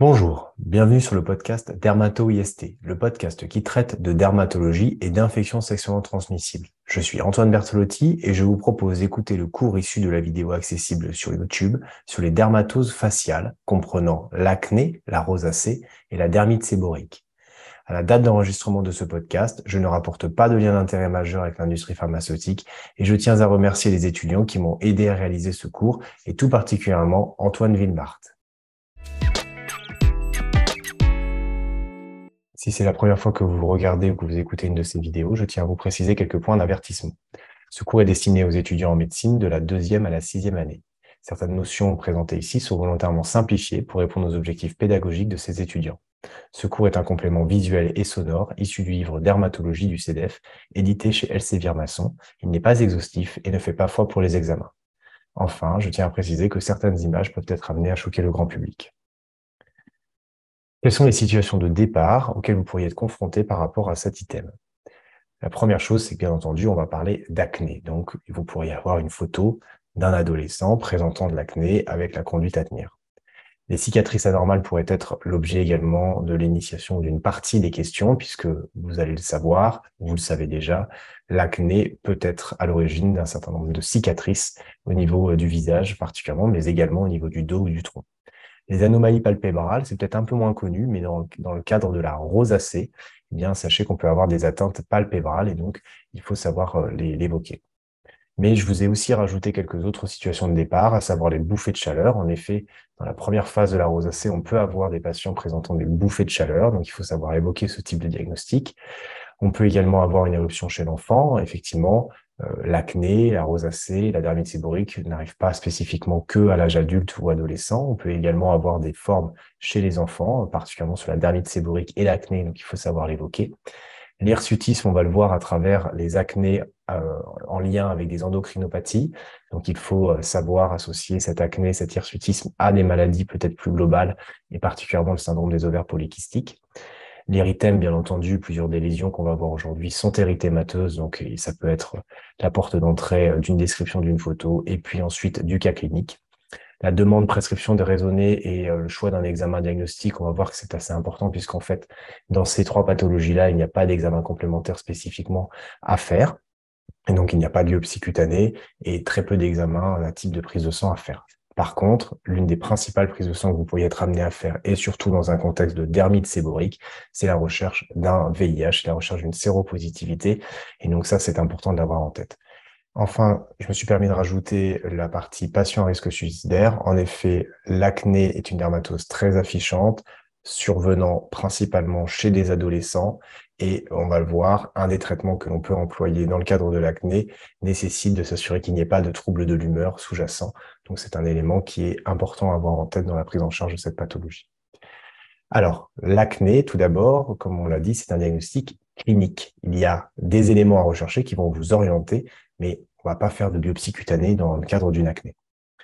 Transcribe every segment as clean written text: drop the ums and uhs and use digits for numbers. Bonjour, bienvenue sur le podcast Dermato-IST, le podcast qui traite de dermatologie et d'infections sexuellement transmissibles. Je suis Antoine Bertolotti et je vous propose d'écouter le cours issu de la vidéo accessible sur YouTube sur les dermatoses faciales, comprenant l'acné, la rosacée et la dermite séborrhéique. À la date d'enregistrement de ce podcast, je ne rapporte pas de lien d'intérêt majeur avec l'industrie pharmaceutique et je tiens à remercier les étudiants qui m'ont aidé à réaliser ce cours et tout particulièrement Antoine Villemart. Si c'est la première fois que vous regardez ou que vous écoutez une de ces vidéos, je tiens à vous préciser quelques points d'avertissement. Ce cours est destiné aux étudiants en médecine de la 2e à la 6e année. Certaines notions présentées ici sont volontairement simplifiées pour répondre aux objectifs pédagogiques de ces étudiants. Ce cours est un complément visuel et sonore issu du livre Dermatologie du CEDEF, édité chez Elsevier-Masson. Il n'est pas exhaustif et ne fait pas foi pour les examens. Enfin, je tiens à préciser que certaines images peuvent être amenées à choquer le grand public. Quelles sont les situations de départ auxquelles vous pourriez être confronté par rapport à cet item? La première chose, c'est que bien entendu, on va parler d'acné. Donc, vous pourriez avoir une photo d'un adolescent présentant de l'acné avec la conduite à tenir. Les cicatrices anormales pourraient être l'objet également de l'initiation d'une partie des questions, puisque vous allez le savoir, vous le savez déjà, l'acné peut être à l'origine d'un certain nombre de cicatrices au niveau du visage particulièrement, mais également au niveau du dos ou du tronc. Les anomalies palpébrales, c'est peut-être un peu moins connu, mais dans le cadre de la rosacée, eh bien, sachez qu'on peut avoir des atteintes palpébrales et donc il faut savoir l'évoquer. Mais je vous ai aussi rajouté quelques autres situations de départ, à savoir les bouffées de chaleur. En effet, dans la première phase de la rosacée, on peut avoir des patients présentant des bouffées de chaleur, donc il faut savoir évoquer ce type de diagnostic. On peut également avoir une éruption chez l'enfant, effectivement. L'acné, la rosacée, la dermite séborrhéique n'arrivent pas spécifiquement que à l'âge adulte ou adolescent. On peut également avoir des formes chez les enfants, particulièrement sur la dermite séborrhéique et l'acné, donc il faut savoir l'évoquer. L'hirsutisme, on va le voir à travers les acnés en lien avec des endocrinopathies. Donc il faut savoir associer cette acné, cet hirsutisme à des maladies peut-être plus globales et particulièrement le syndrome des ovaires polykystiques. L'érythème, bien entendu, plusieurs des lésions qu'on va voir aujourd'hui sont érythémateuses, donc ça peut être la porte d'entrée d'une description d'une photo et puis ensuite du cas clinique. La demande, prescription de raisonnée et le choix d'un examen diagnostique, on va voir que c'est assez important puisqu'en fait, dans ces trois pathologies-là, il n'y a pas d'examen complémentaire spécifiquement à faire. Et donc, il n'y a pas de biopsie cutanée et très peu d'examens à type de prise de sang à faire. Par contre, l'une des principales prises de sang que vous pourriez être amené à faire, et surtout dans un contexte de dermite séborrhéique, c'est la recherche d'un VIH, la recherche d'une séropositivité. Et donc ça, c'est important de l'avoir en tête. Enfin, je me suis permis de rajouter la partie patient à risque suicidaire. En effet, l'acné est une dermatose très affichante, survenant principalement chez des adolescents. Et on va le voir, un des traitements que l'on peut employer dans le cadre de l'acné nécessite de s'assurer qu'il n'y ait pas de troubles de l'humeur sous-jacents. Donc c'est un élément qui est important à avoir en tête dans la prise en charge de cette pathologie. Alors, l'acné, tout d'abord, comme on l'a dit, c'est un diagnostic clinique. Il y a des éléments à rechercher qui vont vous orienter, mais on ne va pas faire de biopsie cutanée dans le cadre d'une acné.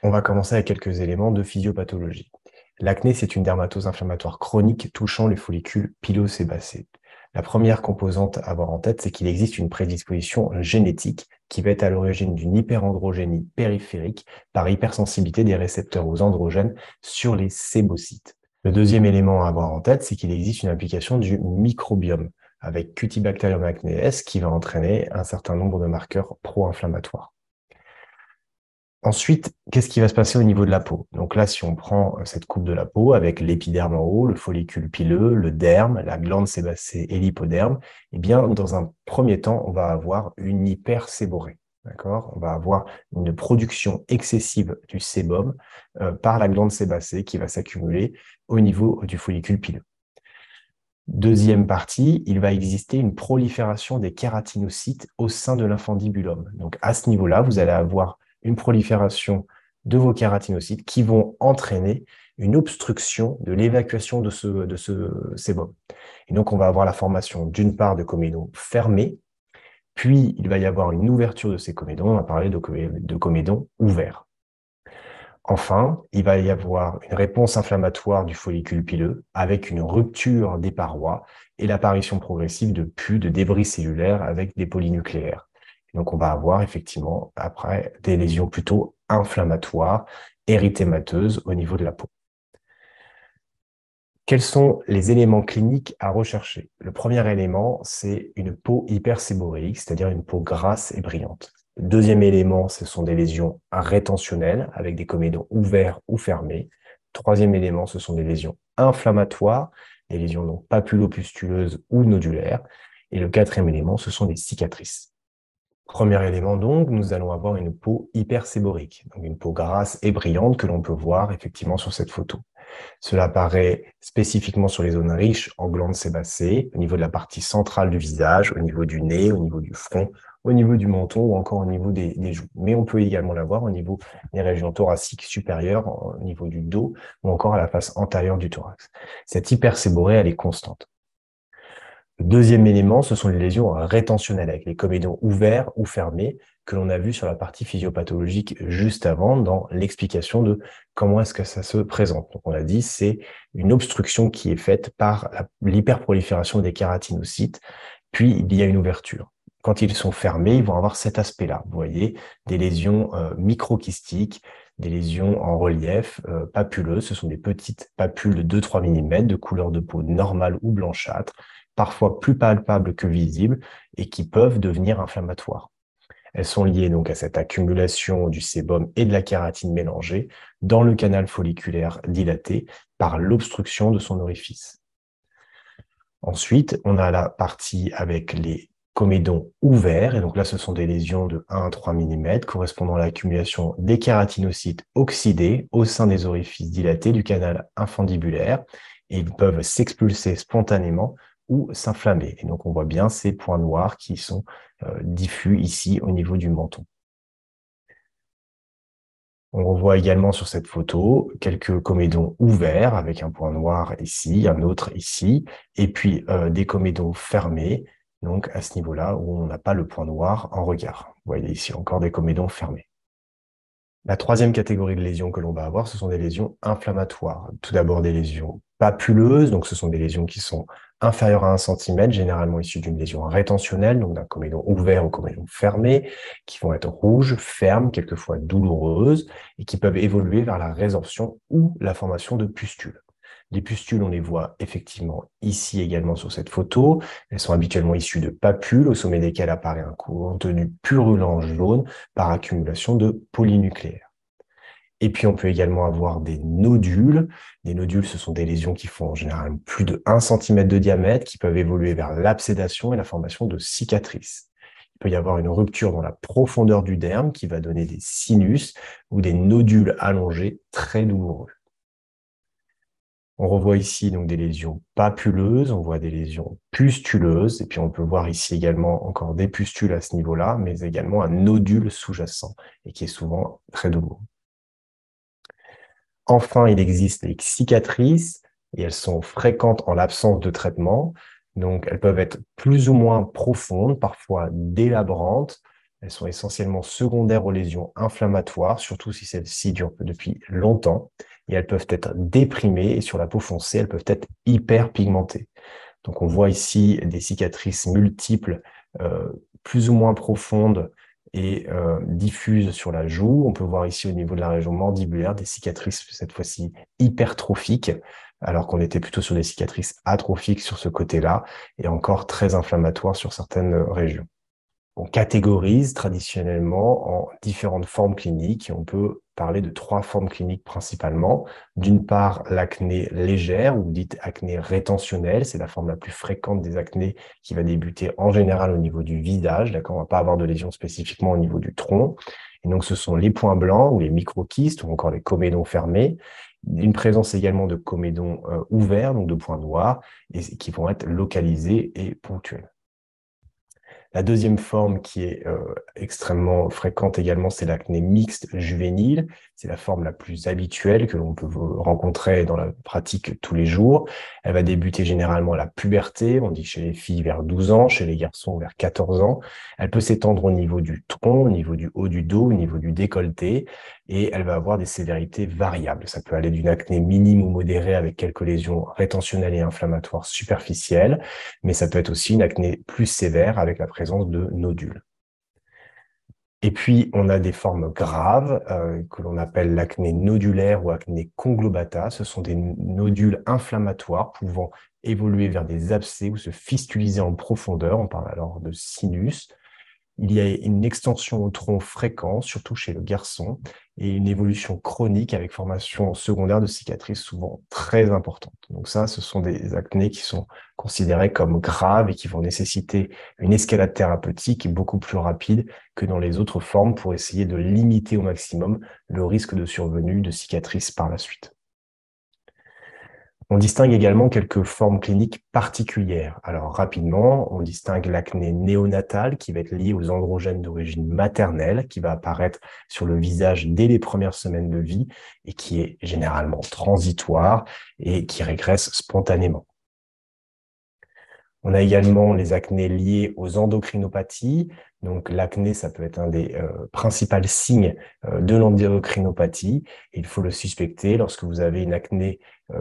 On va commencer avec quelques éléments de physiopathologie. L'acné, c'est une dermatose inflammatoire chronique touchant les follicules pilosébacés. La première composante à avoir en tête, c'est qu'il existe une prédisposition génétique qui va être à l'origine d'une hyperandrogénie périphérique par hypersensibilité des récepteurs aux androgènes sur les sébocytes. Le deuxième élément à avoir en tête, c'est qu'il existe une implication du microbiome avec Cutibacterium acnes qui va entraîner un certain nombre de marqueurs pro-inflammatoires. Ensuite, qu'est-ce qui va se passer au niveau de la peau? Donc là, si on prend cette coupe de la peau avec l'épiderme en haut, le follicule pileux, le derme, la glande sébacée et l'hypoderme, eh bien, dans un premier temps, on va avoir une hyperséborrhée. D'accord? On va avoir une production excessive du sébum par la glande sébacée qui va s'accumuler au niveau du follicule pileux. Deuxième partie, il va exister une prolifération des kératinocytes au sein de l'infundibulum. Donc à ce niveau-là, vous allez avoir une prolifération de vos kératinocytes qui vont entraîner une obstruction de l'évacuation de ce sébum. Et donc, on va avoir la formation d'une part de comédons fermés, puis il va y avoir une ouverture de ces comédons, on va parler de comédons ouverts. Enfin, il va y avoir une réponse inflammatoire du follicule pileux avec une rupture des parois et l'apparition progressive de pus, de débris cellulaires avec des polynucléaires. Donc, on va avoir effectivement, après, des lésions plutôt inflammatoires, érythémateuses au niveau de la peau. Quels sont les éléments cliniques à rechercher? Le premier élément, c'est une peau hyperséborrhéique, c'est-à-dire une peau grasse et brillante. Le deuxième élément, ce sont des lésions rétentionnelles avec des comédons ouverts ou fermés. Troisième élément, ce sont des lésions inflammatoires, des lésions donc papulo-pustuleuses ou nodulaires. Et le quatrième élément, ce sont des cicatrices. Premier élément donc, nous allons avoir une peau hyperséborrhéique, donc une peau grasse et brillante que l'on peut voir effectivement sur cette photo. Cela apparaît spécifiquement sur les zones riches en glandes sébacées, au niveau de la partie centrale du visage, au niveau du nez, au niveau du front, au niveau du menton ou encore au niveau des joues. Mais on peut également l'avoir au niveau des régions thoraciques supérieures, au niveau du dos ou encore à la face antérieure du thorax. Cette hyperséborrhée, elle est constante. Le deuxième élément, ce sont les lésions rétentionnelles avec les comédons ouverts ou fermés que l'on a vu sur la partie physiopathologique juste avant dans l'explication de comment est-ce que ça se présente. Donc on l'a dit, c'est une obstruction qui est faite par l'hyperprolifération des kératinocytes, puis il y a une ouverture. Quand ils sont fermés, ils vont avoir cet aspect-là. Vous voyez, des lésions microkystiques, des lésions en relief papuleuses. Ce sont des petites papules de 2-3 mm de couleur de peau normale ou blanchâtre, parfois plus palpables que visibles et qui peuvent devenir inflammatoires. Elles sont liées donc à cette accumulation du sébum et de la kératine mélangée dans le canal folliculaire dilaté par l'obstruction de son orifice. Ensuite, on a la partie avec les comédons ouverts, et donc là ce sont des lésions de 1 à 3 mm correspondant à l'accumulation des kératinocytes oxydés au sein des orifices dilatés du canal infundibulaire, et ils peuvent s'expulser spontanément ou s'inflammer. Et donc on voit bien ces points noirs qui sont diffus ici au niveau du menton. On revoit également sur cette photo quelques comédons ouverts avec un point noir ici, un autre ici, et puis des comédons fermés, donc à ce niveau-là où on n'a pas le point noir en regard. Vous voyez ici encore des comédons fermés. La troisième catégorie de lésions que l'on va avoir, ce sont des lésions inflammatoires. Tout d'abord des lésions papuleuses, donc ce sont des lésions qui sont inférieure à 1 cm, généralement issu d'une lésion rétentionnelle, donc d'un comédon ouvert ou comédon fermé, qui vont être rouges, fermes, quelquefois douloureuses, et qui peuvent évoluer vers la résorption ou la formation de pustules. Les pustules, on les voit effectivement ici également sur cette photo. Elles sont habituellement issues de papules, au sommet desquelles apparaît un contenu purulent jaune par accumulation de polynucléaires. Et puis, on peut également avoir des nodules. Les nodules, ce sont des lésions qui font en général plus de 1 cm de diamètre, qui peuvent évoluer vers l'absédation et la formation de cicatrices. Il peut y avoir une rupture dans la profondeur du derme qui va donner des sinus ou des nodules allongés très douloureux. On revoit ici donc des lésions papuleuses, on voit des lésions pustuleuses, et puis on peut voir ici également encore des pustules à ce niveau-là, mais également un nodule sous-jacent et qui est souvent très douloureux. Enfin, il existe les cicatrices et elles sont fréquentes en l'absence de traitement. Donc, elles peuvent être plus ou moins profondes, parfois délabrantes. Elles sont essentiellement secondaires aux lésions inflammatoires, surtout si celles-ci durent depuis longtemps. Et elles peuvent être déprimées et sur la peau foncée, elles peuvent être hyperpigmentées. Donc, on voit ici des cicatrices multiples, plus ou moins profondes, et diffuse sur la joue. On peut voir ici au niveau de la région mandibulaire des cicatrices, cette fois-ci hypertrophiques, alors qu'on était plutôt sur des cicatrices atrophiques sur ce côté-là, et encore très inflammatoires sur certaines régions. On catégorise traditionnellement en différentes formes cliniques, et on peut parler de 3 formes cliniques principalement. D'une part, l'acné légère, ou dite acné rétentionnelle, c'est la forme la plus fréquente des acnés qui va débuter en général au niveau du visage, d'accord, on ne va pas avoir de lésions spécifiquement au niveau du tronc. Et donc ce sont les points blancs, ou les microkystes, ou encore les comédons fermés. Une présence également de comédons ouverts, donc de points noirs, et qui vont être localisés et ponctuels. La deuxième forme qui est extrêmement fréquente également, c'est l'acné mixte juvénile. C'est la forme la plus habituelle que l'on peut rencontrer dans la pratique tous les jours. Elle va débuter généralement à la puberté, on dit chez les filles vers 12 ans, chez les garçons vers 14 ans. Elle peut s'étendre au niveau du tronc, au niveau du haut du dos, au niveau du décolleté, et elle va avoir des sévérités variables. Ça peut aller d'une acné minime ou modérée avec quelques lésions rétentionnelles et inflammatoires superficielles, mais ça peut être aussi une acné plus sévère avec la présence de nodules. Et puis, on a des formes graves que l'on appelle l'acné nodulaire ou acné conglobata. Ce sont des nodules inflammatoires pouvant évoluer vers des abcès ou se fistuliser en profondeur. On parle alors de sinus. Il y a une extension au tronc fréquente, surtout chez le garçon, et une évolution chronique avec formation secondaire de cicatrices souvent très importantes. Donc ça, ce sont des acnés qui sont considérés comme graves et qui vont nécessiter une escalade thérapeutique beaucoup plus rapide que dans les autres formes pour essayer de limiter au maximum le risque de survenue de cicatrices par la suite. On distingue également quelques formes cliniques particulières. Alors rapidement, on distingue l'acné néonatale qui va être liée aux androgènes d'origine maternelle, qui va apparaître sur le visage dès les premières semaines de vie et qui est généralement transitoire et qui régresse spontanément. On a également les acnés liés aux endocrinopathies. Donc l'acné, ça peut être un des principaux signes de l'endocrinopathie. Il faut le suspecter lorsque vous avez une acné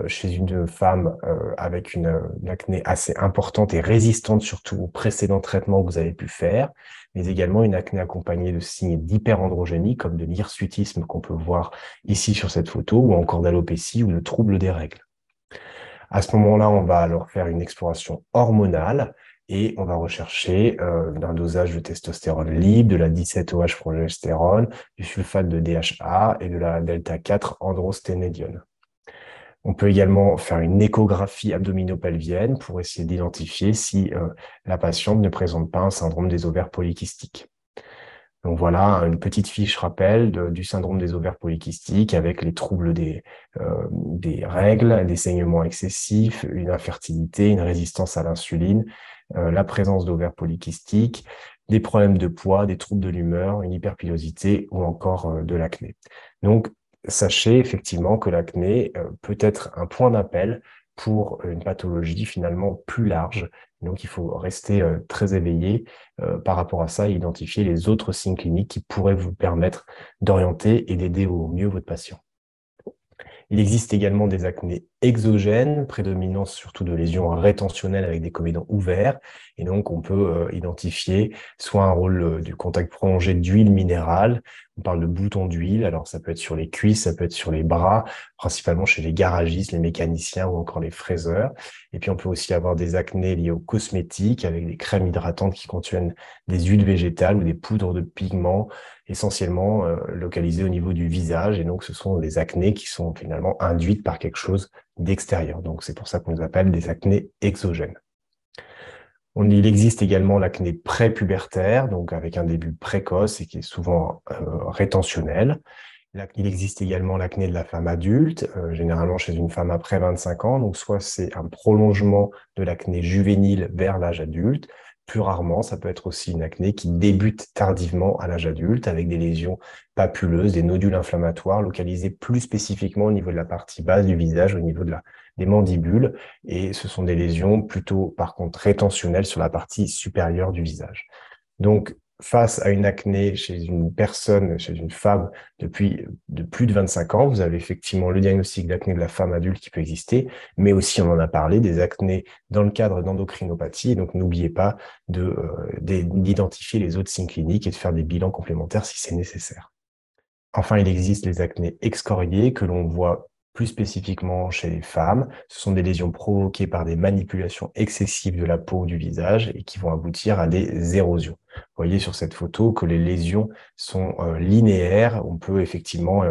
chez une femme avec une acné assez importante et résistante surtout aux précédents traitements que vous avez pu faire, mais également une acné accompagnée de signes d'hyperandrogénie comme de l'hirsutisme qu'on peut voir ici sur cette photo ou encore d'alopécie ou de troubles des règles. À ce moment-là, on va alors faire une exploration hormonale et on va rechercher un dosage de testostérone libre, de la 17-OH progestérone, du sulfate de DHA et de la delta-4 androsténédione. On peut également faire une échographie abdominopelvienne pour essayer d'identifier si la patiente ne présente pas un syndrome des ovaires polykystiques. Donc voilà une petite fiche rappel du syndrome des ovaires polykystiques avec les troubles des règles, des saignements excessifs, une infertilité, une résistance à l'insuline, la présence d'ovaires polykystiques, des problèmes de poids, des troubles de l'humeur, une hyperpilosité ou encore de l'acné. Donc sachez effectivement que l'acné peut être un point d'appel pour une pathologie finalement plus large. Donc, il faut rester très éveillé par rapport à ça et identifier les autres signes cliniques qui pourraient vous permettre d'orienter et d'aider au mieux votre patient. Il existe également des acnés exogènes, prédominance surtout de lésions rétentionnelles avec des comédants ouverts. Et donc, on peut identifier soit un rôle du contact prolongé d'huile minérale. On parle de boutons d'huile. Alors, ça peut être sur les cuisses, ça peut être sur les bras, principalement chez les garagistes, les mécaniciens ou encore les fraiseurs. Et puis, on peut aussi avoir des acnés liés aux cosmétiques avec des crèmes hydratantes qui contiennent des huiles végétales ou des poudres de pigments, essentiellement localisées au niveau du visage. Et donc, ce sont des acnés qui sont finalement induites par quelque chose d'extérieur. Donc, c'est pour ça qu'on les appelle des acnés exogènes. Il existe également l'acné prépubertaire, donc avec un début précoce et qui est souvent rétentionnel. Il existe également l'acné de la femme adulte, généralement chez une femme après 25 ans. Donc, soit c'est un prolongement de l'acné juvénile vers l'âge adulte. Plus rarement, ça peut être aussi une acné qui débute tardivement à l'âge adulte avec des lésions papuleuses, des nodules inflammatoires localisés plus spécifiquement au niveau de la partie basse du visage, au niveau de des mandibules. Et ce sont des lésions plutôt, par contre, rétentionnelles sur la partie supérieure du visage. Donc, face à une acné chez une personne, chez une femme depuis de plus de 25 ans, vous avez effectivement le diagnostic d'acné de la femme adulte qui peut exister, mais aussi, on en a parlé, des acnés dans le cadre d'endocrinopathie. Donc, n'oubliez pas d'identifier les autres signes cliniques et de faire des bilans complémentaires si c'est nécessaire. Enfin, il existe les acnés excoriés que l'on voit plus spécifiquement chez les femmes. Ce sont des lésions provoquées par des manipulations excessives de la peau ou du visage et qui vont aboutir à des érosions. Vous voyez sur cette photo que les lésions sont linéaires. On peut effectivement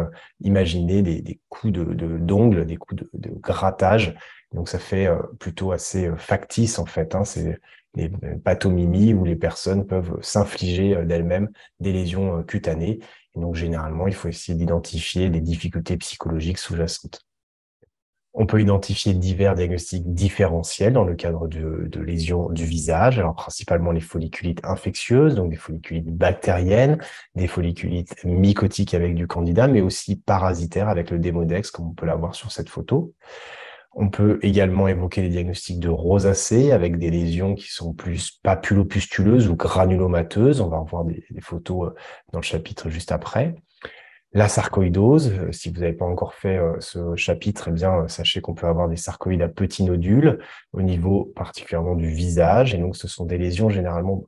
imaginer des coups d'ongles, des coups de grattage. Donc ça fait plutôt assez factice en fait. Hein. C'est des pathomimies où les personnes peuvent s'infliger d'elles-mêmes des lésions cutanées. Et donc, généralement, il faut essayer d'identifier des difficultés psychologiques sous-jacentes. On peut identifier divers diagnostics différentiels dans le cadre de lésions du visage, alors principalement les folliculites infectieuses, donc des folliculites bactériennes, des folliculites mycotiques avec du candida, mais aussi parasitaires avec le démodex, comme on peut l'avoir sur cette photo. On peut également évoquer les diagnostics de rosacée avec des lésions qui sont plus papulopustuleuses ou granulomateuses. On va revoir des photos dans le chapitre juste après. La sarcoïdose, si vous n'avez pas encore fait ce chapitre, eh bien sachez qu'on peut avoir des sarcoïdes à petits nodules au niveau particulièrement du visage. Et donc, ce sont des lésions généralement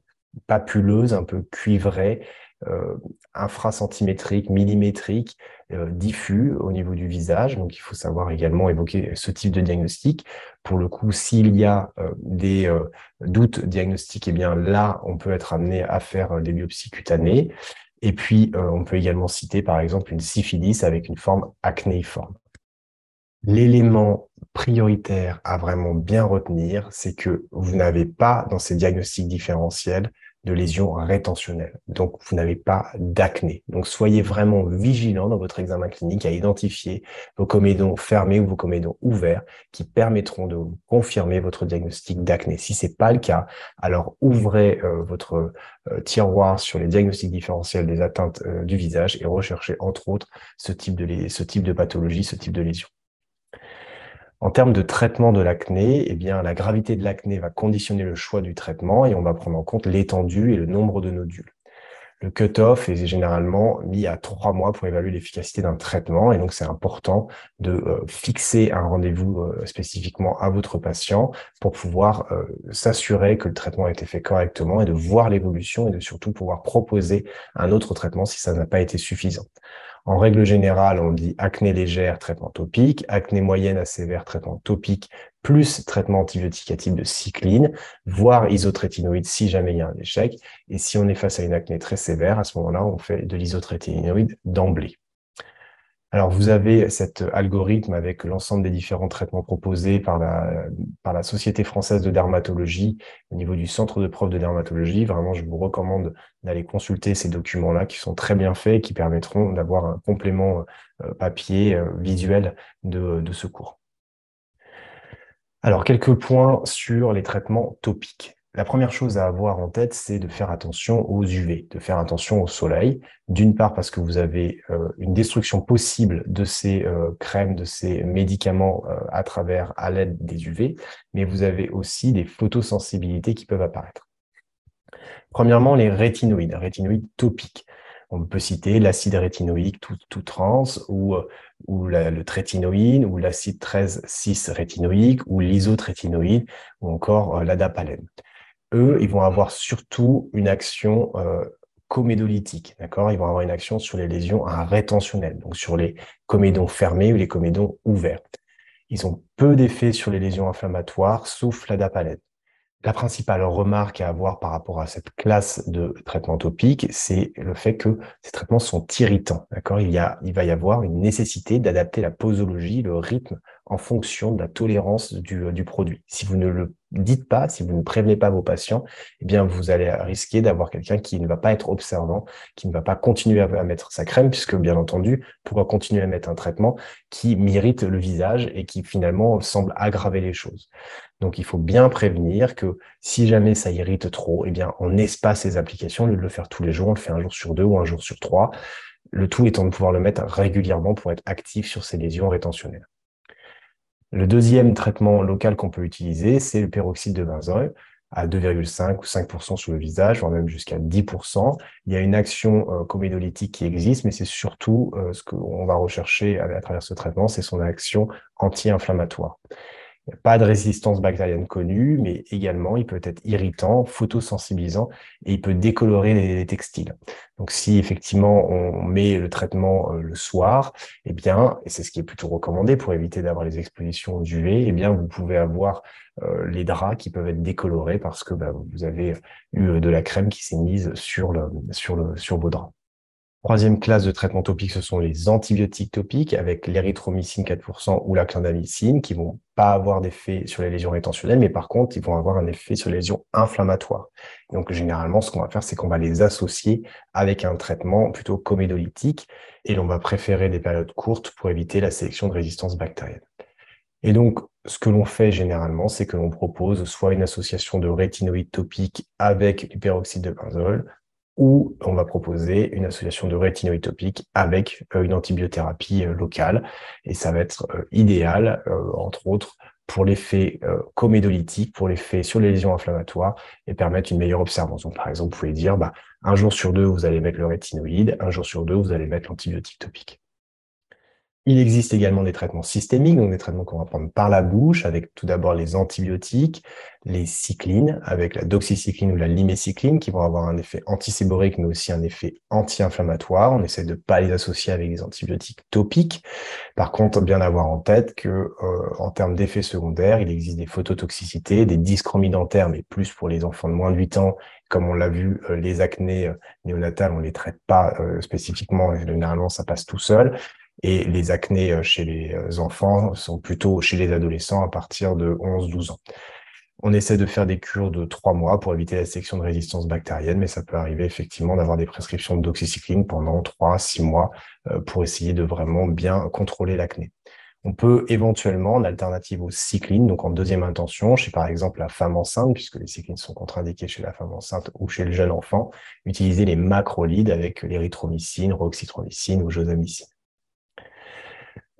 papuleuses, un peu cuivrées, infracentimétriques, millimétriques, diffus au niveau du visage. Donc, il faut savoir également évoquer ce type de diagnostic. Pour le coup, s'il y a des doutes diagnostiques, eh bien là, on peut être amené à faire des biopsies cutanées. Et puis, on peut également citer, par exemple, une syphilis avec une forme acnéiforme. L'élément prioritaire à vraiment bien retenir, c'est que vous n'avez pas, dans ces diagnostics différentiels, de lésions rétentionnelles. Donc, vous n'avez pas d'acné. Donc, soyez vraiment vigilant dans votre examen clinique à identifier vos comédons fermés ou vos comédons ouverts qui permettront de vous confirmer votre diagnostic d'acné. Si c'est pas le cas, alors ouvrez votre tiroir sur les diagnostics différentiels des atteintes du visage et recherchez, entre autres, ce type de pathologie, ce type de lésion. En termes de traitement de l'acné, eh bien, la gravité de l'acné va conditionner le choix du traitement et on va prendre en compte l'étendue et le nombre de nodules. Le cut-off est généralement mis à 3 mois pour évaluer l'efficacité d'un traitement et donc c'est important de fixer un rendez-vous spécifiquement à votre patient pour pouvoir s'assurer que le traitement a été fait correctement et de voir l'évolution et de surtout pouvoir proposer un autre traitement si ça n'a pas été suffisant. En règle générale, on dit acné légère, traitement topique, acné moyenne à sévère, traitement topique, plus traitement antibiotique à type de cycline, voire isotrétinoïde si jamais il y a un échec. Et si on est face à une acné très sévère, à ce moment-là, on fait de l'isotrétinoïde d'emblée. Alors, vous avez cet algorithme avec l'ensemble des différents traitements proposés par la Société française de dermatologie au niveau du centre de preuve de dermatologie. Vraiment, je vous recommande d'aller consulter ces documents-là qui sont très bien faits et qui permettront d'avoir un complément papier visuel de ce cours. Alors, quelques points sur les traitements topiques. La première chose à avoir en tête, c'est de faire attention aux UV, de faire attention au soleil. D'une part, parce que vous avez une destruction possible de ces crèmes, de ces médicaments à l'aide des UV, mais vous avez aussi des photosensibilités qui peuvent apparaître. Premièrement, les rétinoïdes topiques. On peut citer l'acide rétinoïque tout trans ou le trétinoïne ou l'acide 13,6 rétinoïque ou l'isotrétinoïde ou encore l'adapalène. Eux, ils vont avoir surtout une action comédolytique, d'accord? Ils vont avoir une action sur les lésions rétentionnelles, donc sur les comédons fermés ou les comédons ouverts. Ils ont peu d'effet sur les lésions inflammatoires, sauf l'adapalène. La principale remarque à avoir par rapport à cette classe de traitements topiques, c'est le fait que ces traitements sont irritants, d'accord? Il va y avoir une nécessité d'adapter la posologie, le rythme, en fonction de la tolérance du produit. Si vous ne le dites pas, si vous ne prévenez pas vos patients, eh bien vous allez risquer d'avoir quelqu'un qui ne va pas être observant, qui ne va pas continuer à mettre sa crème, puisque bien entendu, pourquoi continuer à mettre un traitement qui m'irrite le visage et qui finalement semble aggraver les choses. Donc il faut bien prévenir que si jamais ça irrite trop, eh bien on espace les applications, au lieu de le faire tous les jours, on le fait 1 jour sur 2 ou 1 jour sur 3, le tout étant de pouvoir le mettre régulièrement pour être actif sur ces lésions rétentionnelles. Le deuxième traitement local qu'on peut utiliser, c'est le peroxyde de benzol à 2,5 ou 5% sur le visage, voire même jusqu'à 10%. Il y a une action comédolytique qui existe, mais c'est surtout ce qu'on va rechercher à travers ce traitement, c'est son action anti-inflammatoire. Il n'y a pas de résistance bactérienne connue, mais également, il peut être irritant, photosensibilisant et il peut décolorer les textiles. Donc, si effectivement, on met le traitement le soir, eh bien, et c'est ce qui est plutôt recommandé pour éviter d'avoir les expositions aux UV, eh bien, vous pouvez avoir les draps qui peuvent être décolorés parce que vous avez eu de la crème qui s'est mise sur vos draps. Troisième classe de traitement topique, ce sont les antibiotiques topiques avec l'érythromycine 4% ou la clindamycine qui vont pas avoir d'effet sur les lésions rétentionnelles, mais par contre, ils vont avoir un effet sur les lésions inflammatoires. Donc, généralement, ce qu'on va faire, c'est qu'on va les associer avec un traitement plutôt comédolytique et l'on va préférer des périodes courtes pour éviter la sélection de résistance bactérienne. Et donc, ce que l'on fait généralement, c'est que l'on propose soit une association de rétinoïdes topiques avec du peroxyde de benzol, où on va proposer une association de rétinoïdes topiques avec une antibiothérapie locale. Et ça va être idéal, entre autres, pour l'effet comédolytique, pour l'effet sur les lésions inflammatoires et permettre une meilleure observance. Donc, par exemple, vous pouvez dire, 1 jour sur 2, vous allez mettre le rétinoïde, 1 jour sur 2, vous allez mettre l'antibiotique topique. Il existe également des traitements systémiques, donc des traitements qu'on va prendre par la bouche, avec tout d'abord les antibiotiques, les cyclines, avec la doxycycline ou la limécycline, qui vont avoir un effet antiséborrhéique, mais aussi un effet anti-inflammatoire. On essaie de ne pas les associer avec des antibiotiques topiques. Par contre, bien avoir en tête que, en termes d'effets secondaires, il existe des phototoxicités, des dyschromies dentaires, mais plus pour les enfants de moins de 8 ans. Comme on l'a vu, les acnés néonatales, on ne les traite pas spécifiquement, et généralement, ça passe tout seul. Et les acnés chez les enfants sont plutôt chez les adolescents à partir de 11-12 ans. On essaie de faire des cures de 3 mois pour éviter la sélection de résistance bactérienne, mais ça peut arriver effectivement d'avoir des prescriptions de doxycycline pendant 3-6 mois pour essayer de vraiment bien contrôler l'acné. On peut éventuellement, en alternative aux cyclines, donc en deuxième intention, chez par exemple la femme enceinte, puisque les cyclines sont contre-indiquées chez la femme enceinte ou chez le jeune enfant, utiliser les macrolides avec l'érythromycine, roxytromycine ou josamycine.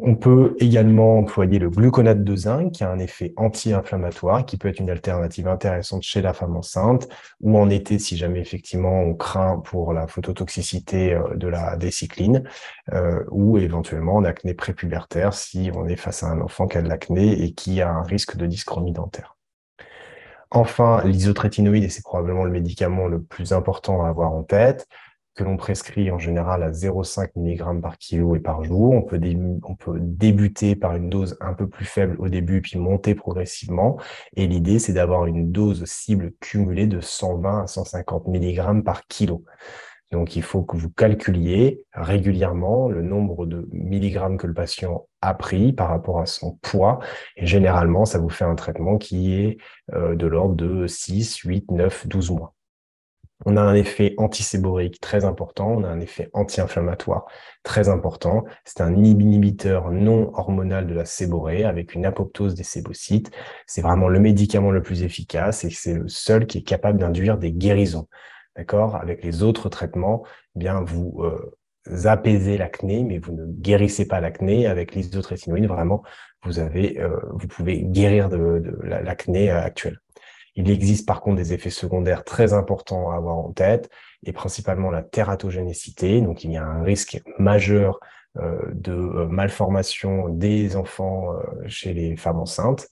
On peut également employer le gluconate de zinc, qui a un effet anti-inflammatoire, qui peut être une alternative intéressante chez la femme enceinte, ou en été, si jamais effectivement on craint pour la phototoxicité de des cyclines, ou éventuellement en acné prépubértaire, si on est face à un enfant qui a de l'acné et qui a un risque de dyschromie dentaire. Enfin, l'isotrétinoïde, et c'est probablement le médicament le plus important à avoir en tête, que l'on prescrit en général à 0,5 mg par kilo et par jour. On peut débuter par une dose un peu plus faible au début, puis monter progressivement. Et l'idée, c'est d'avoir une dose cible cumulée de 120 à 150 mg par kilo. Donc, il faut que vous calculiez régulièrement le nombre de milligrammes que le patient a pris par rapport à son poids. Et généralement, ça vous fait un traitement qui est de l'ordre de 6, 8, 9, 12 mois. On a un effet antiséborrhéique très important, on a un effet anti-inflammatoire très important. C'est un inhibiteur non hormonal de la séborrhée avec une apoptose des sébocytes. C'est vraiment le médicament le plus efficace et c'est le seul qui est capable d'induire des guérisons. D'accord ? Avec les autres traitements, eh bien vous apaisez l'acné, mais vous ne guérissez pas l'acné. Avec l'isotrétinoïde, vraiment, vous pouvez guérir de l'acné actuelle. Il existe par contre des effets secondaires très importants à avoir en tête, et principalement la tératogénicité. Donc il y a un risque majeur de malformation des enfants chez les femmes enceintes,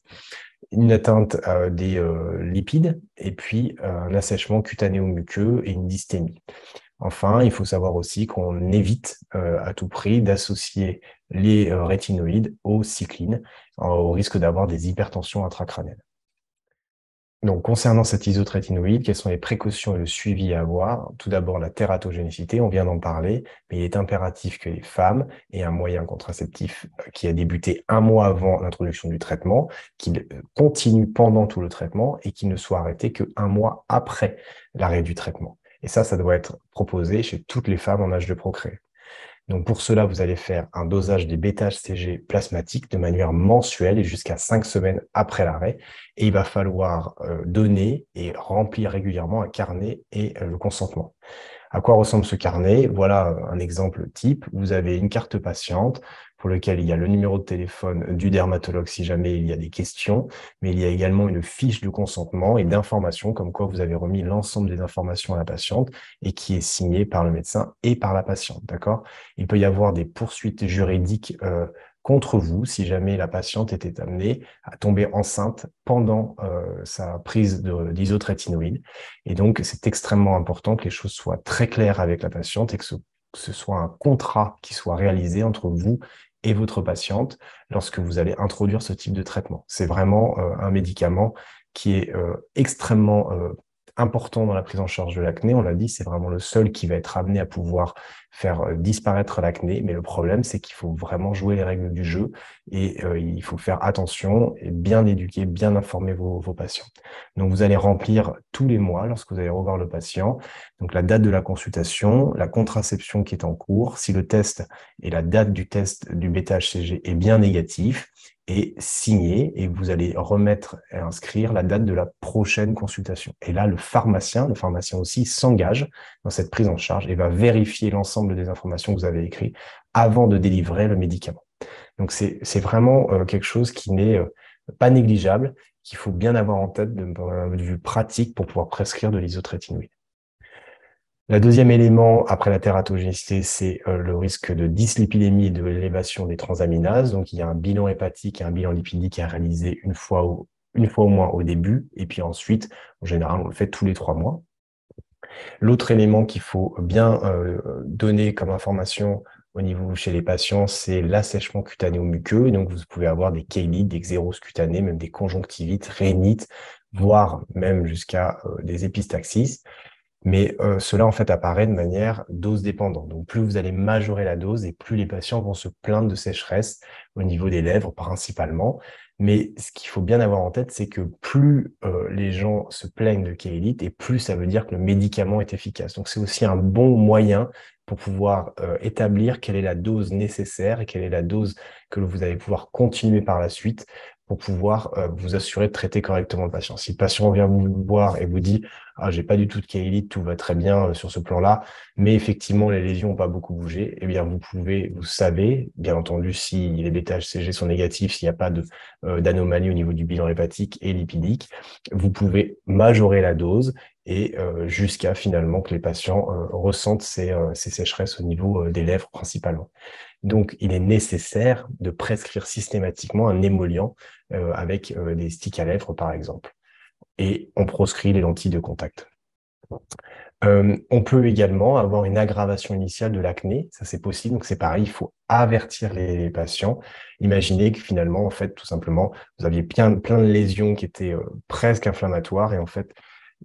une atteinte des lipides, et puis un assèchement cutanéo-muqueux et une dystémie. Enfin, il faut savoir aussi qu'on évite à tout prix d'associer les rétinoïdes aux cyclines, au risque d'avoir des hypertensions intracrâniennes. Donc, concernant cet isotrétinoïde, quelles sont les précautions et le suivi à avoir? Tout d'abord, la tératogénicité, on vient d'en parler, mais il est impératif que les femmes aient un moyen contraceptif qui a débuté un mois avant l'introduction du traitement, qu'il continue pendant tout le traitement et qu'il ne soit arrêté qu'un mois après l'arrêt du traitement. Et ça doit être proposé chez toutes les femmes en âge de procréer. Donc pour cela, vous allez faire un dosage des bêta-HCG plasmatiques de manière mensuelle et jusqu'à 5 semaines après l'arrêt. Et il va falloir donner et remplir régulièrement un carnet et le consentement. À quoi ressemble ce carnet? Voilà un exemple type. Vous avez une carte patiente pour laquelle il y a le numéro de téléphone du dermatologue si jamais il y a des questions, mais il y a également une fiche de consentement et d'informations comme quoi vous avez remis l'ensemble des informations à la patiente et qui est signée par le médecin et par la patiente. D'accord ? Il peut y avoir des poursuites juridiques contre vous si jamais la patiente était amenée à tomber enceinte pendant sa prise d'isotrétinoïde. Et donc, c'est extrêmement important que les choses soient très claires avec la patiente et que ce soit un contrat qui soit réalisé entre vous et votre patiente lorsque vous allez introduire ce type de traitement. C'est vraiment un médicament qui est extrêmement important dans la prise en charge de l'acné. On l'a dit, c'est vraiment le seul qui va être amené à pouvoir faire disparaître l'acné. Mais le problème, c'est qu'il faut vraiment jouer les règles du jeu et il faut faire attention et bien éduquer, bien informer vos patients. Donc, vous allez remplir tous les mois lorsque vous allez revoir le patient. Donc, la date de la consultation, la contraception qui est en cours, si le test et la date du test du bêta-HCG est bien négatif, et signer, et vous allez remettre et inscrire la date de la prochaine consultation. Et là, le pharmacien aussi s'engage dans cette prise en charge et va vérifier l'ensemble des informations que vous avez écrites avant de délivrer le médicament. Donc, c'est vraiment quelque chose qui n'est pas négligeable, qu'il faut bien avoir en tête d'un point de vue pratique pour pouvoir prescrire de l'isotrétinoïde. Le deuxième élément, après la tératogénicité, c'est le risque de dyslipidémie et de l'élévation des transaminases. Donc, il y a un bilan hépatique et un bilan lipidique à réaliser une fois au moins au début. Et puis ensuite, en général, on le fait tous les 3 mois. L'autre élément qu'il faut bien donner comme information au niveau chez les patients, c'est l'assèchement cutané ou muqueux. Donc, vous pouvez avoir des chélites, des xéroses cutanées, même des conjonctivites, rhénites, voire même jusqu'à des épistaxis. Mais cela, en fait, apparaît de manière dose dépendante. Donc, plus vous allez majorer la dose et plus les patients vont se plaindre de sécheresse au niveau des lèvres, principalement. Mais ce qu'il faut bien avoir en tête, c'est que plus les gens se plaignent de chélite et plus ça veut dire que le médicament est efficace. Donc, c'est aussi un bon moyen pour pouvoir établir quelle est la dose nécessaire et quelle est la dose que vous allez pouvoir continuer par la suite pour pouvoir vous assurer de traiter correctement le patient. Si le patient vient vous voir et vous dit « Ah, j'ai pas du tout de chélite, tout va très bien sur ce plan-là, mais effectivement, les lésions n'ont pas beaucoup bougé », eh bien, vous savez, bien entendu, si les bêta-HCG sont négatifs, s'il n'y a pas d'anomalie au niveau du bilan hépatique et lipidique, vous pouvez majorer la dose et jusqu'à finalement que les patients ressentent ces sécheresses au niveau des lèvres principalement. Donc, il est nécessaire de prescrire systématiquement un émollient avec des sticks à lèvres, par exemple. Et on proscrit les lentilles de contact. On peut également avoir une aggravation initiale de l'acné, ça c'est possible, donc c'est pareil, il faut avertir les patients. Imaginez que finalement, en fait, tout simplement, vous aviez plein de lésions qui étaient presque inflammatoires et en fait,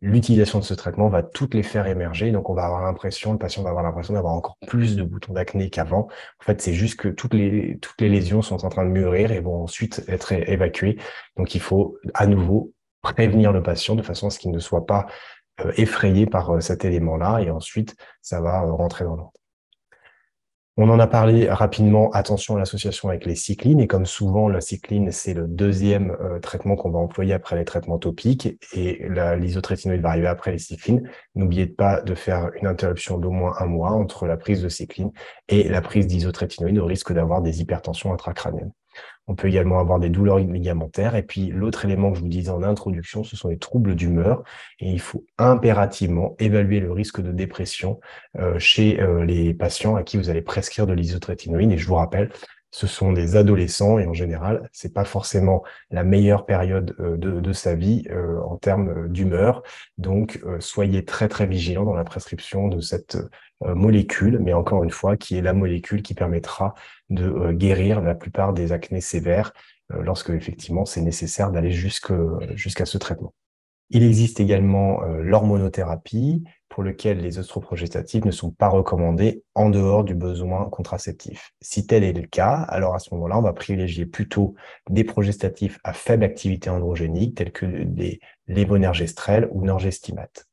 l'utilisation de ce traitement va toutes les faire émerger, donc on va avoir l'impression, le patient va avoir l'impression d'avoir encore plus de boutons d'acné qu'avant. En fait, c'est juste que toutes les lésions sont en train de mûrir et vont ensuite être évacuées. Donc, il faut à nouveau prévenir le patient de façon à ce qu'il ne soit pas effrayé par cet élément-là et ensuite, ça va rentrer dans l'ordre. On en a parlé rapidement, attention à l'association avec les cyclines, et comme souvent, la cycline, c'est le deuxième traitement qu'on va employer après les traitements topiques, et l'isotrétinoïde va arriver après les cyclines. N'oubliez pas de faire une interruption d'au moins 1 mois entre la prise de cycline et la prise d'isotrétinoïde, au risque d'avoir des hypertensions intracrâniennes. On peut également avoir des douleurs ligamentaires, et puis l'autre élément que je vous disais en introduction, ce sont les troubles d'humeur, et il faut impérativement évaluer le risque de dépression chez les patients à qui vous allez prescrire de l'isotrétinoïne. Et je vous rappelle, ce sont des adolescents, et en général, c'est pas forcément la meilleure période de sa vie en termes d'humeur. Donc, soyez très très vigilants dans la prescription de cette molécule, mais encore une fois, qui est la molécule qui permettra de guérir la plupart des acnés sévères lorsque, effectivement, c'est nécessaire d'aller jusqu'à ce traitement. Il existe également l'hormonothérapie, pour lequel les œstroprogestatifs ne sont pas recommandés en dehors du besoin contraceptif. Si tel est le cas, alors à ce moment-là, on va privilégier plutôt des progestatifs à faible activité androgénique, tels que des lévonorgestrel ou norgestimate.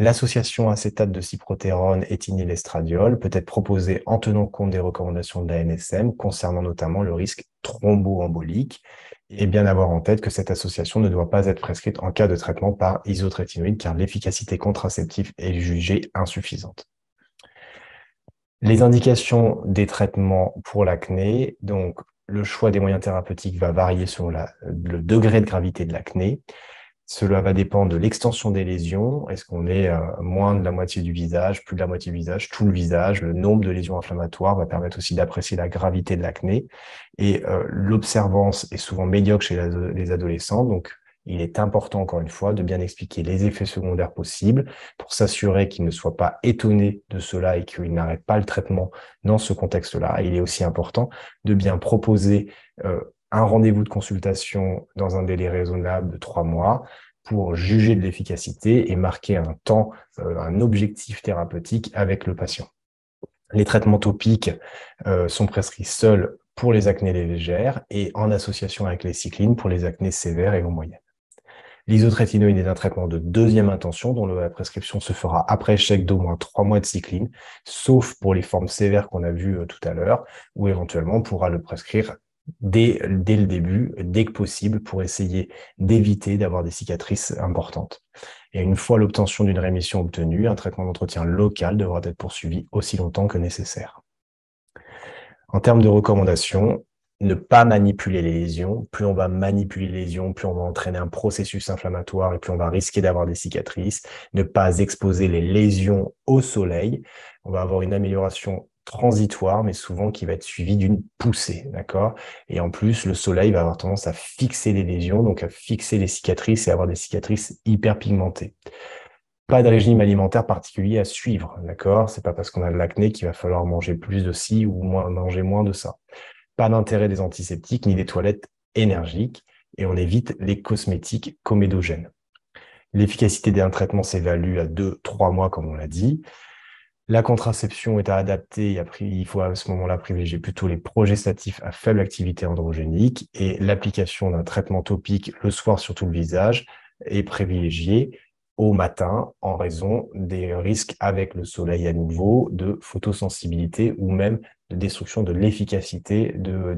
L'association acétate de cyprotérone et étinylestradiol peut être proposée en tenant compte des recommandations de la NSM concernant notamment le risque thromboembolique, et bien avoir en tête que cette association ne doit pas être prescrite en cas de traitement par isotrétinoïde car l'efficacité contraceptive est jugée insuffisante. Les indications des traitements pour l'acné, donc le choix des moyens thérapeutiques va varier selon le degré de gravité de l'acné. Cela va dépendre de l'extension des lésions. Est-ce qu'on est moins de la moitié du visage, plus de la moitié du visage, tout le visage? Le nombre de lésions inflammatoires va permettre aussi d'apprécier la gravité de l'acné. Et l'observance est souvent médiocre chez les adolescents. Donc, il est important, encore une fois, de bien expliquer les effets secondaires possibles pour s'assurer qu'ils ne soient pas étonnés de cela et qu'ils n'arrêtent pas le traitement dans ce contexte-là. Il est aussi important de bien proposer un rendez-vous de consultation dans un délai raisonnable de 3 mois pour juger de l'efficacité et marquer un temps, un objectif thérapeutique avec le patient. Les traitements topiques sont prescrits seuls pour les acnés légères et en association avec les cyclines pour les acnés sévères et aux moyennes. L'isotrétinoïde est un traitement de deuxième intention dont la prescription se fera après échec d'au moins 3 mois de cycline, sauf pour les formes sévères qu'on a vues tout à l'heure, ou éventuellement on pourra le prescrire dès le début, dès que possible, pour essayer d'éviter d'avoir des cicatrices importantes. Et une fois l'obtention d'une rémission obtenue, un traitement d'entretien local devra être poursuivi aussi longtemps que nécessaire. En termes de recommandations, ne pas manipuler les lésions. Plus on va manipuler les lésions, plus on va entraîner un processus inflammatoire et plus on va risquer d'avoir des cicatrices. Ne pas exposer les lésions au soleil. On va avoir une amélioration transitoire, mais souvent qui va être suivie d'une poussée, d'accord? Et en plus, le soleil va avoir tendance à fixer les lésions, donc à fixer les cicatrices et avoir des cicatrices hyper pigmentées. Pas de régime alimentaire particulier à suivre, d'accord? C'est pas parce qu'on a de l'acné qu'il va falloir manger plus de ci ou manger moins de ça. Pas d'intérêt des antiseptiques ni des toilettes énergiques et on évite les cosmétiques comédogènes. L'efficacité d'un traitement s'évalue à 2-3 mois, comme on l'a dit. La contraception est à adapter, il faut à ce moment-là privilégier plutôt les progestatifs à faible activité androgénique et l'application d'un traitement topique le soir sur tout le visage est privilégiée au matin en raison des risques avec le soleil à nouveau, de photosensibilité ou même de destruction de l'efficacité de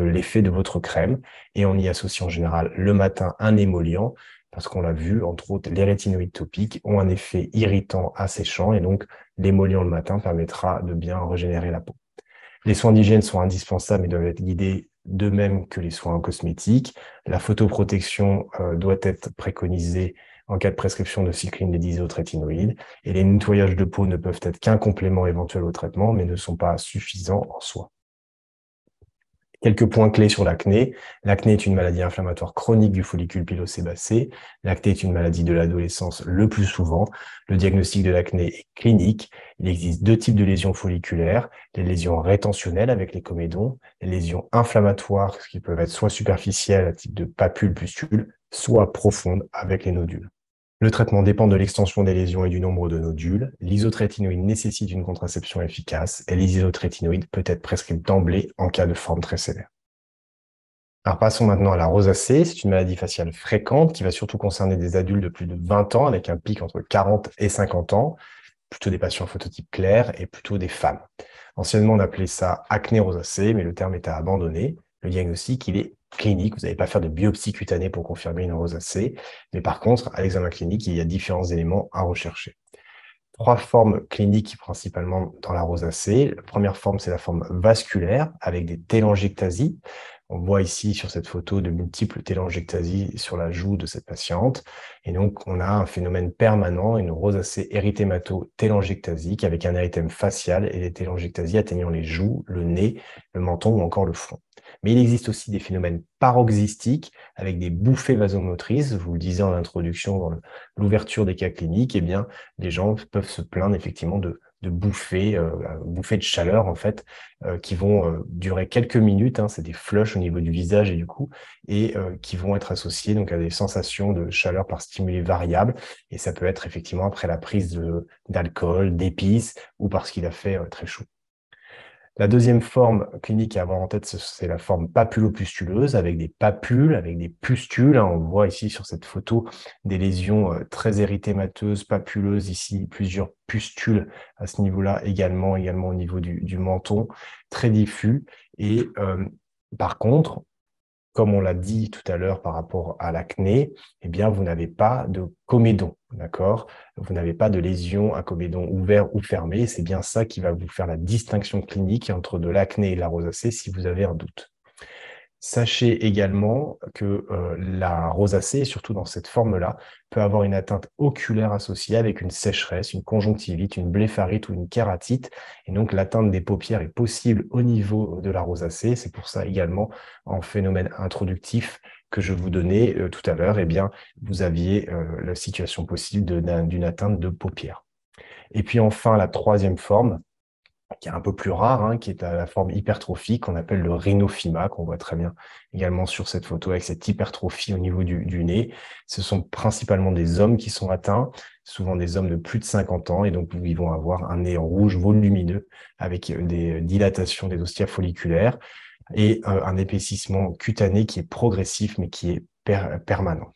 l'effet de votre crème. Et on y associe en général le matin un émollient parce qu'on l'a vu, entre autres, les rétinoïdes topiques ont un effet irritant asséchant et donc l'émollient le matin permettra de bien régénérer la peau. Les soins d'hygiène sont indispensables et doivent être guidés de même que les soins cosmétiques. La photoprotection doit être préconisée en cas de prescription de cycline des isotrétinoïdes, et les nettoyages de peau ne peuvent être qu'un complément éventuel au traitement, mais ne sont pas suffisants en soi. Quelques points clés sur l'acné. L'acné est une maladie inflammatoire chronique du follicule pilosébacé. L'acné est une maladie de l'adolescence le plus souvent. Le diagnostic de l'acné est clinique. Il existe 2 types de lésions folliculaires. Les lésions rétentionnelles avec les comédons, les lésions inflammatoires qui peuvent être soit superficielles, à type de papules, pustules, soit profondes avec les nodules. Le traitement dépend de l'extension des lésions et du nombre de nodules. L'isotrétinoïde nécessite une contraception efficace et l'isotrétinoïde peut être prescrite d'emblée en cas de forme très sévère. Alors passons maintenant à la rosacée. C'est une maladie faciale fréquente qui va surtout concerner des adultes de plus de 20 ans avec un pic entre 40 et 50 ans, plutôt des patients phototype clair et plutôt des femmes. Anciennement, on appelait ça acné rosacée, mais le terme est à abandonner. Le diagnostic, il est clinique, vous n'allez pas faire de biopsie cutanée pour confirmer une rosacée, mais par contre, à l'examen clinique, il y a différents éléments à rechercher. 3 formes cliniques principalement dans la rosacée. La première forme, c'est la forme vasculaire avec des télangiectasies. On voit ici sur cette photo de multiples télangiectasies sur la joue de cette patiente. Et donc, on a un phénomène permanent, une rosacée érythémato-télangiectasique avec un érythème facial et des télangiectasies atteignant les joues, le nez, le menton ou encore le front. Mais il existe aussi des phénomènes paroxystiques avec des bouffées vasomotrices. Je vous le disais en introduction, dans l'ouverture des cas cliniques, eh bien, les gens peuvent se plaindre effectivement de bouffées de chaleur en fait, qui vont durer quelques minutes, hein, c'est des flushs au niveau du visage et du cou, et qui vont être associées donc, à des sensations de chaleur par stimuli variable, et ça peut être effectivement après la prise d'alcool, d'épices, ou parce qu'il a fait très chaud. La deuxième forme clinique à avoir en tête, c'est la forme papulopustuleuse avec des papules, avec des pustules. On voit ici sur cette photo des lésions très érythémateuses, papuleuses, ici plusieurs pustules à ce niveau-là, également au niveau du menton, très diffus. Et par contre, comme on l'a dit tout à l'heure par rapport à l'acné, eh bien vous n'avez pas de comédon, d'accord? Vous n'avez pas de lésion à comédon ouvert ou fermé. C'est bien ça qui va vous faire la distinction clinique entre de l'acné et de la rosacée si vous avez un doute. Sachez également que la rosacée, surtout dans cette forme-là, peut avoir une atteinte oculaire associée avec une sécheresse, une conjonctivite, une blépharite ou une kératite. Et donc, l'atteinte des paupières est possible au niveau de la rosacée. C'est pour ça également, en phénomène introductif que je vous donnais tout à l'heure, eh bien, vous aviez la situation possible d'une atteinte de paupières. Et puis enfin, la troisième forme, qui est un peu plus rare, hein, qui est à la forme hypertrophique, qu'on appelle le rhinophyma, qu'on voit très bien également sur cette photo avec cette hypertrophie au niveau du nez. Ce sont principalement des hommes qui sont atteints, souvent des hommes de plus de 50 ans, et donc ils vont avoir un nez rouge volumineux avec des dilatations des ostia folliculaires et un épaississement cutané qui est progressif mais qui est permanent.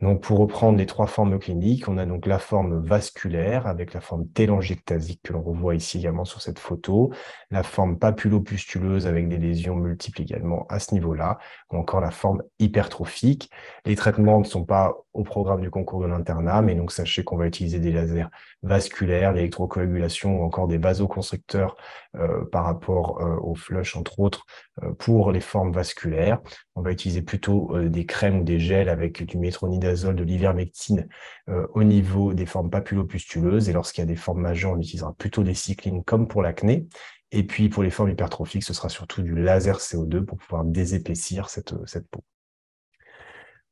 Donc, pour reprendre les trois formes cliniques, on a donc la forme vasculaire avec la forme télangiectasique que l'on revoit ici également sur cette photo, la forme papulopustuleuse avec des lésions multiples également à ce niveau-là, ou encore la forme hypertrophique. Les traitements ne sont pas au programme du concours de l'internat, mais donc sachez qu'on va utiliser des lasers vasculaires, l'électrocoagulation ou encore des vasoconstricteurs par rapport aux flushs, entre autres, pour les formes vasculaires. On va utiliser plutôt des crèmes ou des gels avec du métronidazole, de l'ivermectine au niveau des formes papulopustuleuses. Et lorsqu'il y a des formes majeures, on utilisera plutôt des cyclines comme pour l'acné. Et puis pour les formes hypertrophiques, ce sera surtout du laser CO2 pour pouvoir désépaissir cette peau.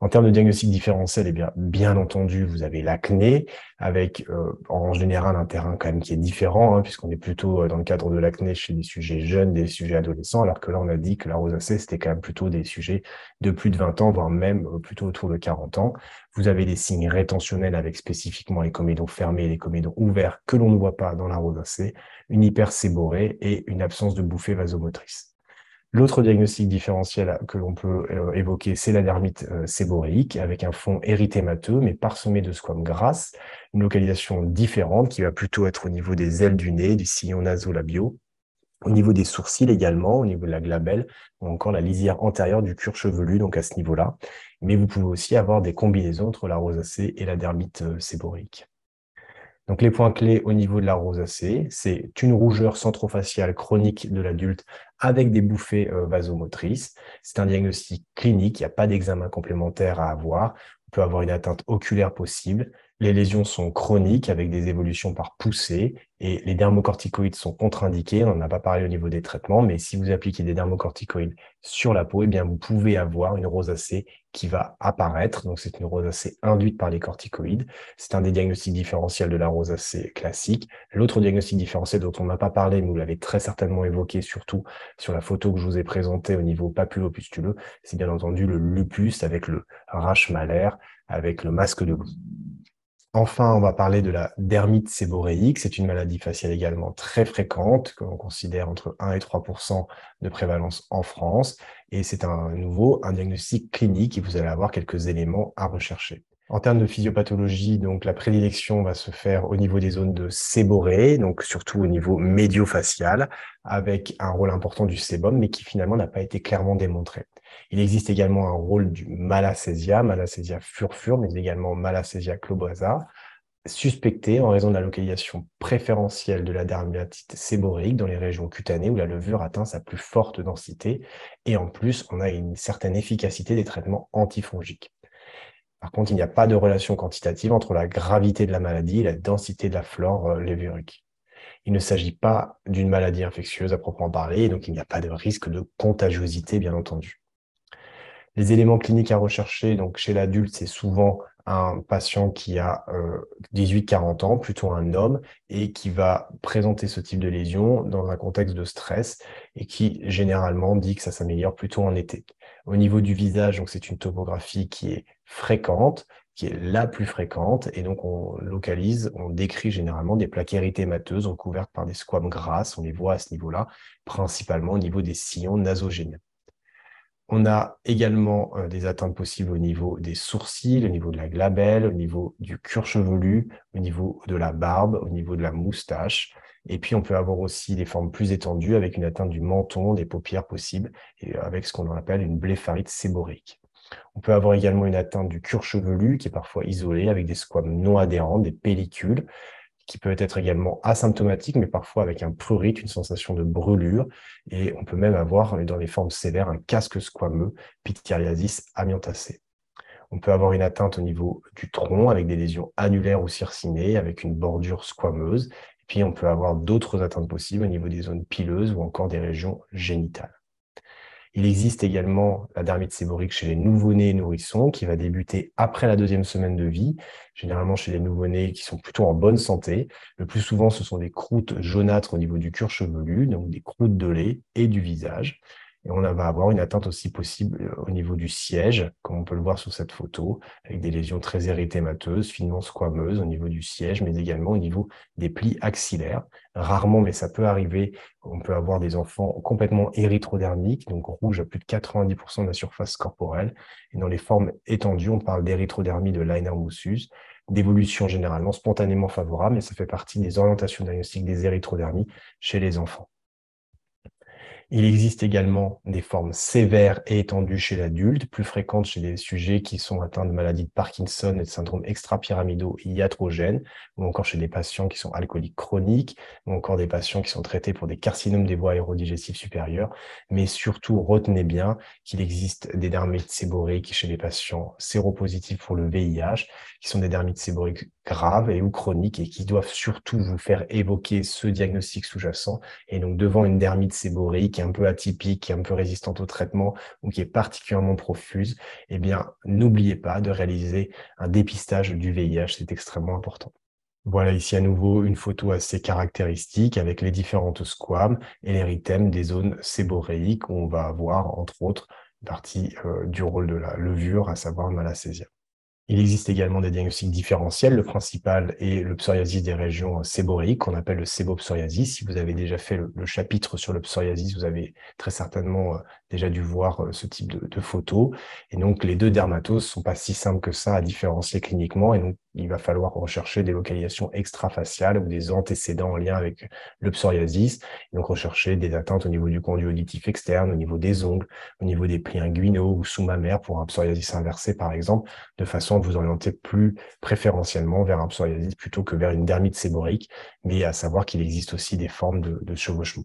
En termes de diagnostic différentiel, eh bien, entendu, vous avez l'acné avec en général un terrain quand même qui est différent, hein, puisqu'on est plutôt dans le cadre de l'acné chez des sujets jeunes, des sujets adolescents, alors que là on a dit que la rosacée c'était quand même plutôt des sujets de plus de 20 ans, voire même plutôt autour de 40 ans. Vous avez des signes rétentionnels avec spécifiquement les comédons fermés et les comédons ouverts que l'on ne voit pas dans la rosacée, une hyperséborée et une absence de bouffée vasomotrice. L'autre diagnostic différentiel que l'on peut évoquer, c'est la dermite séborrhéique avec un fond érythémateux mais parsemé de squames grasses, une localisation différente qui va plutôt être au niveau des ailes du nez, du sillon nasolabiaux, au niveau des sourcils également, au niveau de la glabelle ou encore la lisière antérieure du cuir chevelu, donc à ce niveau-là. Mais vous pouvez aussi avoir des combinaisons entre la rosacée et la dermite séborrhéique. Donc les points clés au niveau de la rosacée, c'est une rougeur centrofaciale chronique de l'adulte avec des bouffées vasomotrices. C'est un diagnostic clinique, il n'y a pas d'examen complémentaire à avoir. On peut avoir une atteinte oculaire possible. Les lésions sont chroniques avec des évolutions par poussée et les dermocorticoïdes sont contre-indiqués. On n'en a pas parlé au niveau des traitements, mais si vous appliquez des dermocorticoïdes sur la peau, eh bien vous pouvez avoir une rosacée qui va apparaître. Donc c'est une rosacée induite par les corticoïdes. C'est un des diagnostics différentiels de la rosacée classique. L'autre diagnostic différentiel dont on n'a pas parlé, mais vous l'avez très certainement évoqué, surtout sur la photo que je vous ai présentée au niveau papulopustuleux, c'est bien entendu le lupus avec le rash malaire, avec le masque de loup. Enfin, on va parler de la dermite séborrhéique. C'est une maladie faciale également très fréquente, que l'on considère entre 1 et 3% de prévalence en France. Et c'est un diagnostic clinique et vous allez avoir quelques éléments à rechercher. En termes de physiopathologie, donc la prédilection va se faire au niveau des zones de séborrhée, donc surtout au niveau médio-facial, avec un rôle important du sébum, mais qui finalement n'a pas été clairement démontré. Il existe également un rôle du Malassezia, Malassezia furfur, mais également Malassezia globosa, suspecté en raison de la localisation préférentielle de la dermatite séborrhéique dans les régions cutanées où la levure atteint sa plus forte densité. Et en plus, on a une certaine efficacité des traitements antifongiques. Par contre, il n'y a pas de relation quantitative entre la gravité de la maladie et la densité de la flore levurique. Il ne s'agit pas d'une maladie infectieuse à proprement parler, et donc il n'y a pas de risque de contagiosité, bien entendu. Les éléments cliniques à rechercher, donc chez l'adulte, c'est souvent un patient qui a 18-40 ans, plutôt un homme, et qui va présenter ce type de lésion dans un contexte de stress et qui généralement dit que ça s'améliore plutôt en été. Au niveau du visage, donc c'est une topographie qui est fréquente, qui est la plus fréquente, et donc on décrit généralement des plaques érythémateuses recouvertes par des squames grasses, on les voit à ce niveau-là, principalement au niveau des sillons nasogéniens. On a également des atteintes possibles au niveau des sourcils, au niveau de la glabelle, au niveau du cuir chevelu, au niveau de la barbe, au niveau de la moustache. Et puis, on peut avoir aussi des formes plus étendues avec une atteinte du menton, des paupières possibles, et avec ce qu'on appelle une blépharite séborrhéique. On peut avoir également une atteinte du cuir chevelu qui est parfois isolée avec des squames non adhérentes, des pellicules, qui peut être également asymptomatique, mais parfois avec un prurite, une sensation de brûlure. Et on peut même avoir, dans les formes sévères, un casque squameux, pityriasis amiantacé. On peut avoir une atteinte au niveau du tronc, avec des lésions annulaires ou circinées, avec une bordure squameuse. Et puis, on peut avoir d'autres atteintes possibles au niveau des zones pileuses ou encore des régions génitales. Il existe également la dermite séborrhéique chez les nouveau-nés et nourrissons qui va débuter après la deuxième semaine de vie, généralement chez les nouveau-nés qui sont plutôt en bonne santé. Le plus souvent, ce sont des croûtes jaunâtres au niveau du cuir chevelu, donc des croûtes de lait et du visage. et on va avoir une atteinte aussi possible au niveau du siège, comme on peut le voir sur cette photo, avec des lésions très érythémateuses, finement squameuses au niveau du siège, mais également au niveau des plis axillaires. Rarement, mais ça peut arriver, on peut avoir des enfants complètement érythrodermiques, donc rouges à plus de 90% de la surface corporelle. Et dans les formes étendues, on parle d'érythrodermie de Leiner-Moussus, d'évolution généralement spontanément favorable, mais ça fait partie des orientations diagnostiques des érythrodermies chez les enfants. Il existe également des formes sévères et étendues chez l'adulte, plus fréquentes chez des sujets qui sont atteints de maladies de Parkinson et de syndromes extrapyramidaux iatrogènes, ou encore chez des patients qui sont alcooliques chroniques, ou encore des patients qui sont traités pour des carcinomes des voies aérodigestives supérieures. Mais surtout, retenez bien qu'il existe des dermites séborrhéiques chez les patients séropositifs pour le VIH, qui sont des dermites séborrhéiques graves et ou chroniques, et qui doivent surtout vous faire évoquer ce diagnostic sous-jacent. Et donc, devant une dermite séborrhéique qui est un peu atypique, qui est un peu résistante au traitement ou qui est particulièrement profuse, eh bien, n'oubliez pas de réaliser un dépistage du VIH, c'est extrêmement important. Voilà ici à nouveau une photo assez caractéristique avec les différentes squames et l'érythème des zones séborrhéiques où on va avoir, entre autres, une partie du rôle de la levure, à savoir Malassezia. Il existe également des diagnostics différentiels. Le principal est le psoriasis des régions séborrhéiques, qu'on appelle le sébopsoriasis. Si vous avez déjà fait le chapitre sur le psoriasis, vous avez très certainement déjà dû voir ce type de photo. Et donc, les deux dermatoses sont pas si simples que ça à différencier cliniquement. Et donc, il va falloir rechercher des localisations extrafaciales ou des antécédents en lien avec le psoriasis. Et donc, rechercher des atteintes au niveau du conduit auditif externe, au niveau des ongles, au niveau des plis inguinaux ou sous-mammaires pour un psoriasis inversé, par exemple, de façon vous orienter plus préférentiellement vers un psoriasis plutôt que vers une dermite séborrhéique, mais à savoir qu'il existe aussi des formes de chevauchement.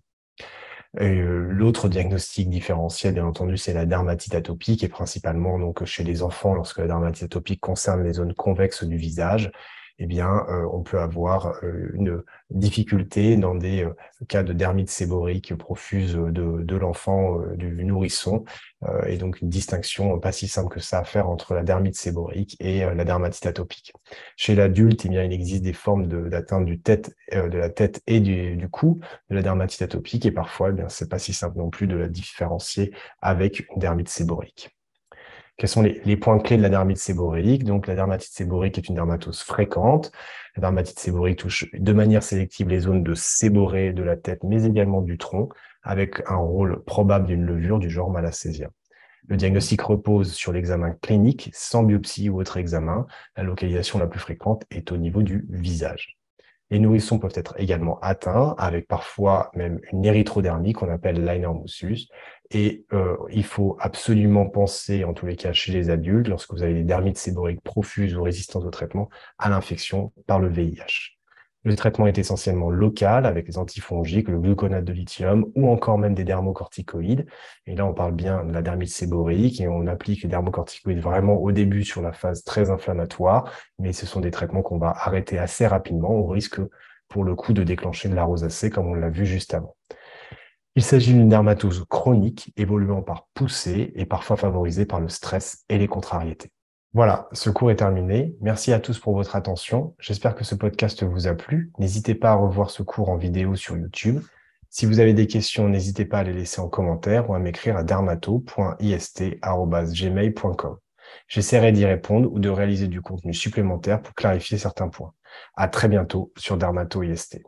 L'autre diagnostic différentiel, bien entendu, c'est la dermatite atopique, et principalement donc chez les enfants, lorsque la dermatite atopique concerne les zones convexes du visage, eh bien, on peut avoir une difficulté dans des cas de dermite séborrhéique profuse de l'enfant, du nourrisson, et donc une distinction pas si simple que ça à faire entre la dermite séborrhéique et la dermatite atopique. Chez l'adulte, eh bien, il existe des formes d'atteinte de la tête et du cou de la dermatite atopique, et parfois, eh bien, c'est pas si simple non plus de la différencier avec une dermite séborrhéique. Quels sont les points clés de la dermatite séborrhéique? Donc, la dermatite séborrhéique est une dermatose fréquente. La dermatite séborrhéique touche de manière sélective les zones de séborrhée de la tête, mais également du tronc, avec un rôle probable d'une levure du genre Malassezia. Le diagnostic repose sur l'examen clinique, sans biopsie ou autre examen. La localisation la plus fréquente est au niveau du visage. Les nourrissons peuvent être également atteints, avec parfois même une érythrodermie qu'on appelle Leiner-Moussous. Et il faut absolument penser, en tous les cas chez les adultes, lorsque vous avez des dermites séborrhéiques profuses ou résistantes au traitement, à l'infection par le VIH. Le traitement est essentiellement local, avec les antifongiques, le gluconate de lithium ou encore même des dermocorticoïdes. Et là, on parle bien de la dermite séborrhéique et on applique les dermocorticoïdes vraiment au début sur la phase très inflammatoire, mais ce sont des traitements qu'on va arrêter assez rapidement au risque, pour le coup, de déclencher de la rosacée, comme on l'a vu juste avant. Il s'agit d'une dermatose chronique, évoluant par poussée et parfois favorisée par le stress et les contrariétés. Voilà, ce cours est terminé. Merci à tous pour votre attention. J'espère que ce podcast vous a plu. N'hésitez pas à revoir ce cours en vidéo sur YouTube. Si vous avez des questions, n'hésitez pas à les laisser en commentaire ou à m'écrire à dermato.ist@gmail.com. J'essaierai d'y répondre ou de réaliser du contenu supplémentaire pour clarifier certains points. À très bientôt sur Dermato-IST.